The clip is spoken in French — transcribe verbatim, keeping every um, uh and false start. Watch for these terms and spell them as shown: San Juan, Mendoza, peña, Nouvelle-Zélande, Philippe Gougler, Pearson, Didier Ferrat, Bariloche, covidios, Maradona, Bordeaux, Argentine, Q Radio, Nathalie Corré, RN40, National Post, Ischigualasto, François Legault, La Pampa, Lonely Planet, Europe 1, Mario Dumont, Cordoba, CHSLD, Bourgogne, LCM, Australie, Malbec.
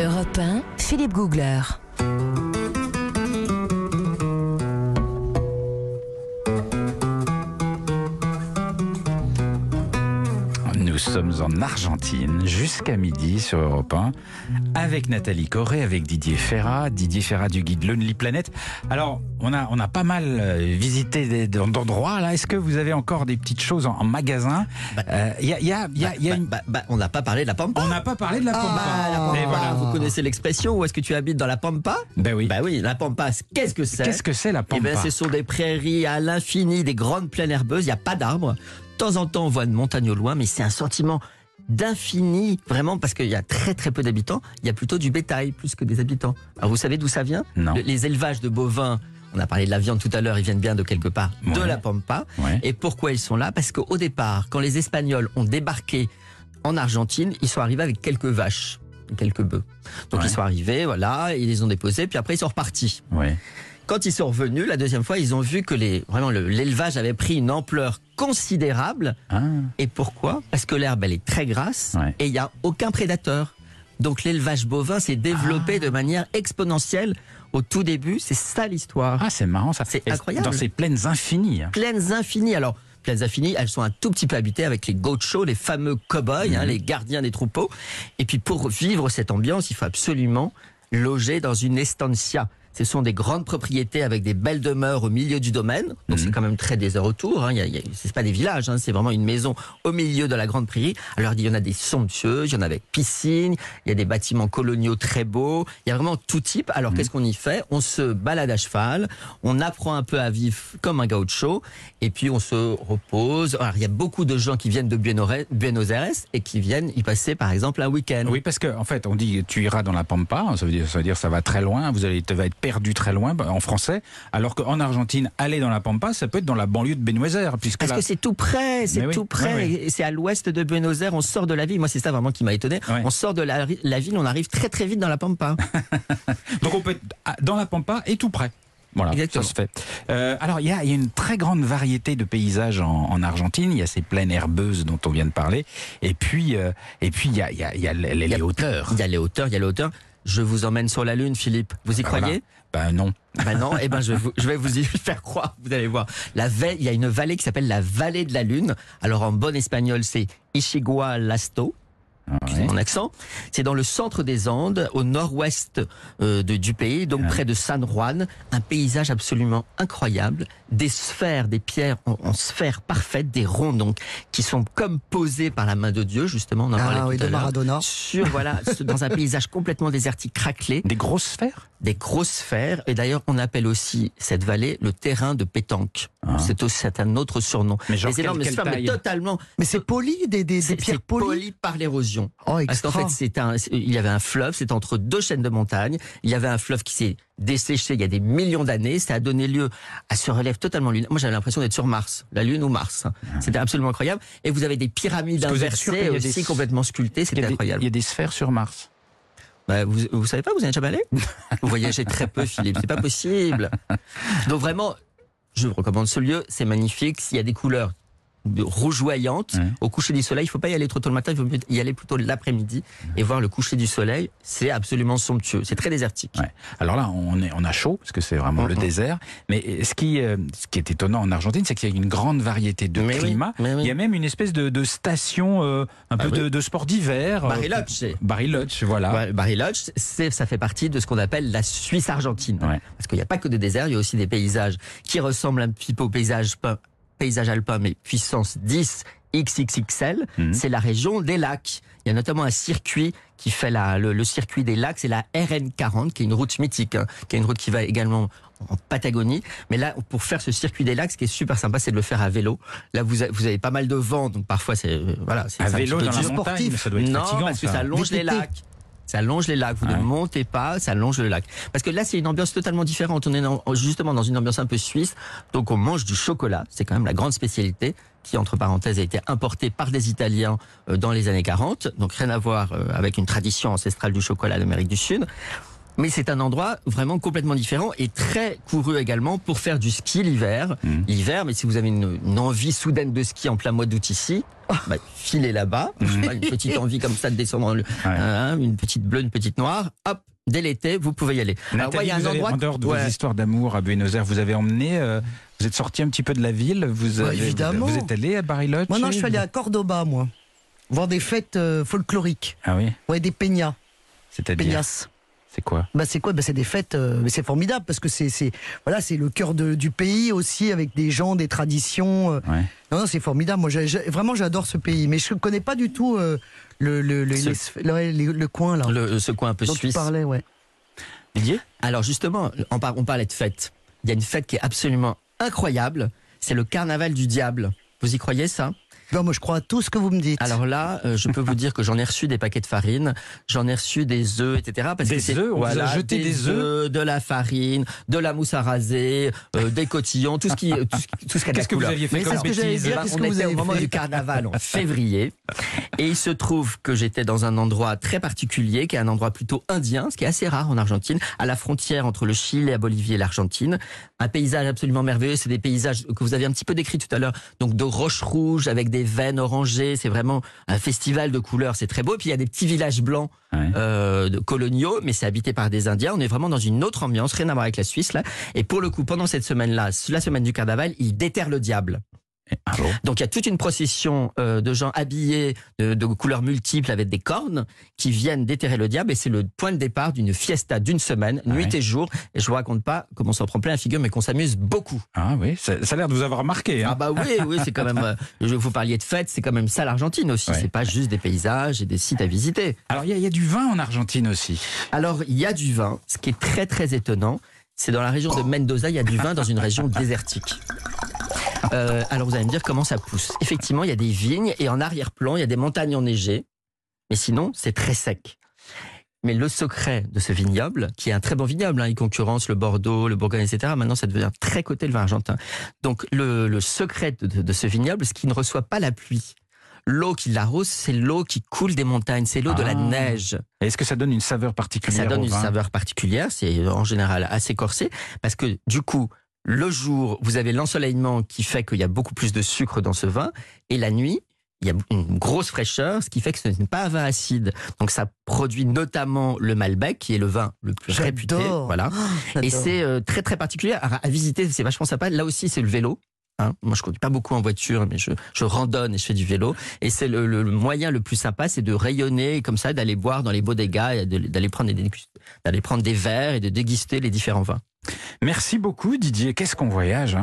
Europe un, Philippe Gougler. Nous sommes en Argentine jusqu'à midi sur Europe un avec Nathalie Corré, avec Didier Ferrat, Didier Ferrat du guide Lonely Planet. Alors, on a, on a pas mal visité d'endroits là. Est-ce que vous avez encore des petites choses en, en magasin ? On n'a pas parlé de la Pampa. On n'a pas parlé de la Pampa. Ah, la Pampa. Voilà. Vous connaissez l'expression, où est-ce que tu habites dans la Pampa ? Ben oui. Ben oui, la Pampa, qu'est-ce que c'est ? Qu'est-ce que c'est la Pampa ? Eh ben, ce sont des prairies à l'infini, des grandes plaines herbeuses, il n'y a pas d'arbres. De temps en temps, on voit une montagne au loin, mais c'est un sentiment d'infini, vraiment, parce qu'il y a très très peu d'habitants. Il y a plutôt du bétail, plus que des habitants. Alors vous savez d'où ça vient ? Non. Le, les élevages de bovins, on a parlé de la viande tout à l'heure, ils viennent bien de quelque part, ouais. de la Pampa. Ouais. Et pourquoi ils sont là ? Parce qu'au départ, quand les Espagnols ont débarqué en Argentine, ils sont arrivés avec quelques vaches, quelques bœufs. Donc ouais. ils sont arrivés, voilà, ils les ont déposés, puis après ils sont repartis. Ouais. Quand ils sont revenus, la deuxième fois, ils ont vu que les, vraiment le, l'élevage avait pris une ampleur considérable. Ah. Et pourquoi ? Parce que l'herbe, elle est très grasse ouais. et il n'y a aucun prédateur. Donc l'élevage bovin s'est développé ah. de manière exponentielle au tout début. C'est ça l'histoire. Ah, c'est marrant ça. C'est et incroyable. Dans ces plaines infinies. Hein. Plaines infinies. Alors, plaines infinies, elles sont un tout petit peu habitées avec les gauchos, les fameux cow-boys, mmh. hein, les gardiens des troupeaux. Et puis pour vivre cette ambiance, il faut absolument loger dans une estancia. Ce sont des grandes propriétés avec des belles demeures au milieu du domaine. Donc mmh. c'est quand même très désert autour. Hein. Il y a, il y a, c'est pas des villages, hein. C'est vraiment une maison au milieu de la grande prairie. Alors il y en a des somptueuses, il y en a avec piscine, il y a des bâtiments coloniaux très beaux. Il y a vraiment tout type. Alors mmh. qu'est-ce qu'on y fait ? On se balade à cheval, on apprend un peu à vivre comme un gaucho et puis on se repose. Alors il y a beaucoup de gens qui viennent de Buenos Aires et qui viennent y passer par exemple un week-end. Oui, parce qu'en en fait on dit tu iras dans la Pampa, ça veut dire ça, veut dire, ça va très loin, vous allez te va être perdu très loin en français, alors qu'en Argentine, aller dans la Pampa, ça peut être dans la banlieue de Buenos Aires. Parce là... que c'est tout près, c'est oui, tout près, oui, oui. C'est à l'ouest de Buenos Aires, on sort de la ville, moi c'est ça vraiment qui m'a étonné, oui. on sort de la, la ville, on arrive très très vite dans la Pampa. Donc on peut être dans la Pampa et tout près. Voilà, exactement. Ça se fait. Euh, alors, il y, y a une très grande variété de paysages en, en Argentine. Il y a ces plaines herbeuses dont on vient de parler. Et puis, euh, et puis, il y a, y a, y a les, les, les hauteurs. Il y a les hauteurs, il y a les hauteurs. Je vous emmène sur la Lune, Philippe. Vous y ben croyez ? Voilà. Ben non. Ben non, eh ben je, vous, je vais vous y faire croire, vous allez voir. La veille, il y a une vallée qui s'appelle la vallée de la Lune. Alors, en bon espagnol, c'est Ischigualasto. Ouais. En accent, c'est dans le centre des Andes, au nord-ouest euh, de, du pays, donc ouais. près de San Juan. Un paysage absolument incroyable, des sphères, des pierres en, en sphères parfaites, des ronds donc qui sont comme posées par la main de Dieu justement. On en ah, parlait oui, tout de à Maradona. Sur voilà, dans un paysage complètement désertique, craquelé. Des grosses sphères. Des grosses sphères. Et d'ailleurs, on appelle aussi cette vallée le terrain de pétanque. Ah. C'est aussi c'est un autre surnom. Mais genre les énormes quelle, quelle sphères, mais totalement. Mais c'est poli, des, des, des pierres polies. Poli par l'érosion. Oh, parce qu'en fait, c'est un, il y avait un fleuve, c'est entre deux chaînes de montagnes. Il y avait un fleuve qui s'est desséché il y a des millions d'années. Ça a donné lieu à ce relief totalement lunaire. Moi, j'avais l'impression d'être sur Mars, la Lune ou Mars. Ah. C'était absolument incroyable. Et vous avez des pyramides inversées aussi des... complètement sculptées. C'était il des, incroyable. Il y a des sphères sur Mars. Bah, vous, vous savez pas, vous n'êtes jamais allé ? Vous voyagez très peu, Philippe. C'est pas possible. Donc vraiment, je vous recommande ce lieu. C'est magnifique. S'il y a des couleurs rougeoyante, ouais. au coucher du soleil, il ne faut pas y aller trop tôt le matin, il faut y aller plutôt l'après-midi et voir le coucher du soleil, c'est absolument somptueux, c'est très désertique. Ouais. Alors là, on, est, on a chaud, parce que c'est vraiment mm-hmm. le désert, mais ce qui, euh, ce qui est étonnant en Argentine, c'est qu'il y a une grande variété de mais climats, oui, oui. il y a même une espèce de, de station, euh, un bah peu oui. de, de sport d'hiver. Bariloche. Euh, Bariloche, voilà. Bariloche, c'est, ça fait partie de ce qu'on appelle la Suisse argentine, ouais. parce qu'il n'y a pas que des déserts, il y a aussi des paysages qui ressemblent un petit peu aux paysages peints. Paysage alpin, mais puissance dix, XXXL, mmh. c'est la région des lacs. Il y a notamment un circuit qui fait la, le, le circuit des lacs, c'est la R N quarante, qui est une route mythique, hein, qui est une route qui va également en Patagonie. Mais là, pour faire ce circuit des lacs, ce qui est super sympa, c'est de le faire à vélo. Là, vous avez, vous avez pas mal de vent, donc parfois c'est... Euh, voilà, c'est à c'est vélo un dans la sportif. Montagne, mais ça doit être non, fatigant, parce ça. Que ça longe les lacs. Ça longe les lacs, vous ouais. ne montez pas, ça longe le lac. Parce que là, c'est une ambiance totalement différente. On est dans, justement dans une ambiance un peu suisse, donc on mange du chocolat. C'est quand même la grande spécialité qui, entre parenthèses, a été importée par des Italiens dans les années quarante. Donc rien à voir avec une tradition ancestrale du chocolat d'Amérique du Sud. Mais c'est un endroit vraiment complètement différent et très couru également pour faire du ski l'hiver. Mmh. L'hiver, mais si vous avez une, une envie soudaine de ski en plein mois d'août ici, oh. bah, filez là-bas. Mmh. Une petite envie comme ça de descendre, dans le, ouais. euh, une petite bleue, une petite noire, hop. Dès l'été, vous pouvez y aller. Nathalie, Alors, ouais, y a un endroit... en dehors de ouais. vos histoires d'amour à Buenos Aires, vous avez emmené, euh, vous êtes sorti un petit peu de la ville, vous, avez, ouais, évidemment. vous, vous êtes allé à Bariloche? Moi non, je suis allé à Cordoba, moi, voir des fêtes euh, folkloriques. Ah oui. Ouais, des peñas. C'est-à-dire peñas. C'est quoi? Bah c'est quoi? Bah c'est des fêtes, euh, mais c'est formidable parce que c'est, c'est voilà, c'est le cœur de, du pays aussi, avec des gens, des traditions. Euh. Ouais. Non, non, c'est formidable. Moi, j'ai, j'ai, vraiment, j'adore ce pays, mais je connais pas du tout euh, le, le, le, ce... les, le, le coin là. Le, ce coin un peu dont suisse. Tu parlais, ouais. Didier ? Alors justement, on, par, on parlait de fête. Il y a une fête qui est absolument incroyable. C'est le carnaval du diable. Vous y croyez ça ? Non, moi je crois à tout ce que vous me dites. Alors là, euh, je peux vous dire que j'en ai reçu des paquets de farine, j'en ai reçu des œufs, et cetera. Parce des que œufs, on voilà, vous a jeté des, des œufs, de la farine, de la mousse à raser, euh, des cotillons, tout ce qui, tout ce, tout ce qui a de la couleur. Qu'est-ce que vous aviez fait comme bêtise ? On était au moment du carnaval en février, et il se trouve que j'étais dans un endroit très particulier, qui est un endroit plutôt indien, ce qui est assez rare en Argentine, à la frontière entre le Chili, la Bolivie et l'Argentine. Un paysage absolument merveilleux. C'est des paysages que vous avez un petit peu décrits tout à l'heure, donc de roches rouges avec des veines orangées, c'est vraiment un festival de couleurs, c'est très beau. Et puis il y a des petits villages blancs, ouais. euh, coloniaux, mais c'est habité par des Indiens. On est vraiment dans une autre ambiance, rien à voir avec la Suisse là. Et pour le coup, pendant cette semaine-là, la semaine du carnaval, ils déterrent le diable. Ah bon. Donc il y a toute une procession euh, de gens habillés de, de couleurs multiples avec des cornes qui viennent déterrer le diable, et c'est le point de départ d'une fiesta d'une semaine, ah nuit ouais. et jour. Et je vous raconte pas comment on s'en prend plein la figure, mais qu'on s'amuse beaucoup. Ah oui, ça, ça a l'air de vous avoir marqué. Hein. Ah bah oui, oui, c'est quand même. Euh, je vous parliez de fêtes, c'est quand même ça l'Argentine aussi. Ouais. C'est pas juste des paysages et des sites à visiter. Alors il y a, y a du vin en Argentine aussi. Alors il y a du vin, ce qui est très très étonnant, c'est dans la région de Mendoza, il y a du vin dans une région désertique. Euh, alors vous allez me dire comment ça pousse. Effectivement, il y a des vignes et en arrière-plan, il y a des montagnes enneigées. Mais sinon, c'est très sec. Mais le secret de ce vignoble, qui est un très bon vignoble, hein, il concurrence le Bordeaux, le Bourgogne, et cetera. Maintenant, ça devient très coté le vin argentin. Donc le, le secret de, de, de ce vignoble, c'est qu'il ne reçoit pas la pluie. L'eau qui l'arrose, c'est l'eau qui coule des montagnes, c'est l'eau ah. de la neige. Et est-ce que ça donne une saveur particulière? Ça donne au vin. Une saveur particulière, c'est en général assez corsé, parce que du coup... Le jour, vous avez l'ensoleillement qui fait qu'il y a beaucoup plus de sucre dans ce vin. Et la nuit, il y a une grosse fraîcheur, ce qui fait que ce n'est pas un vin acide. Donc ça produit notamment le Malbec, qui est le vin le plus J'adore. réputé. Voilà. Oh, et c'est euh, très très particulier à, à visiter, c'est vachement sympa. Là aussi, c'est le vélo. Hein. Moi, je ne conduis pas beaucoup en voiture, mais je, je randonne et je fais du vélo. Et c'est le, le, le moyen le plus sympa, c'est de rayonner comme ça, d'aller boire dans les bodegas, et de, d'aller, prendre des, d'aller prendre des verres et de déguster les différents vins. Merci beaucoup Didier, qu'est-ce qu'on voyage hein ?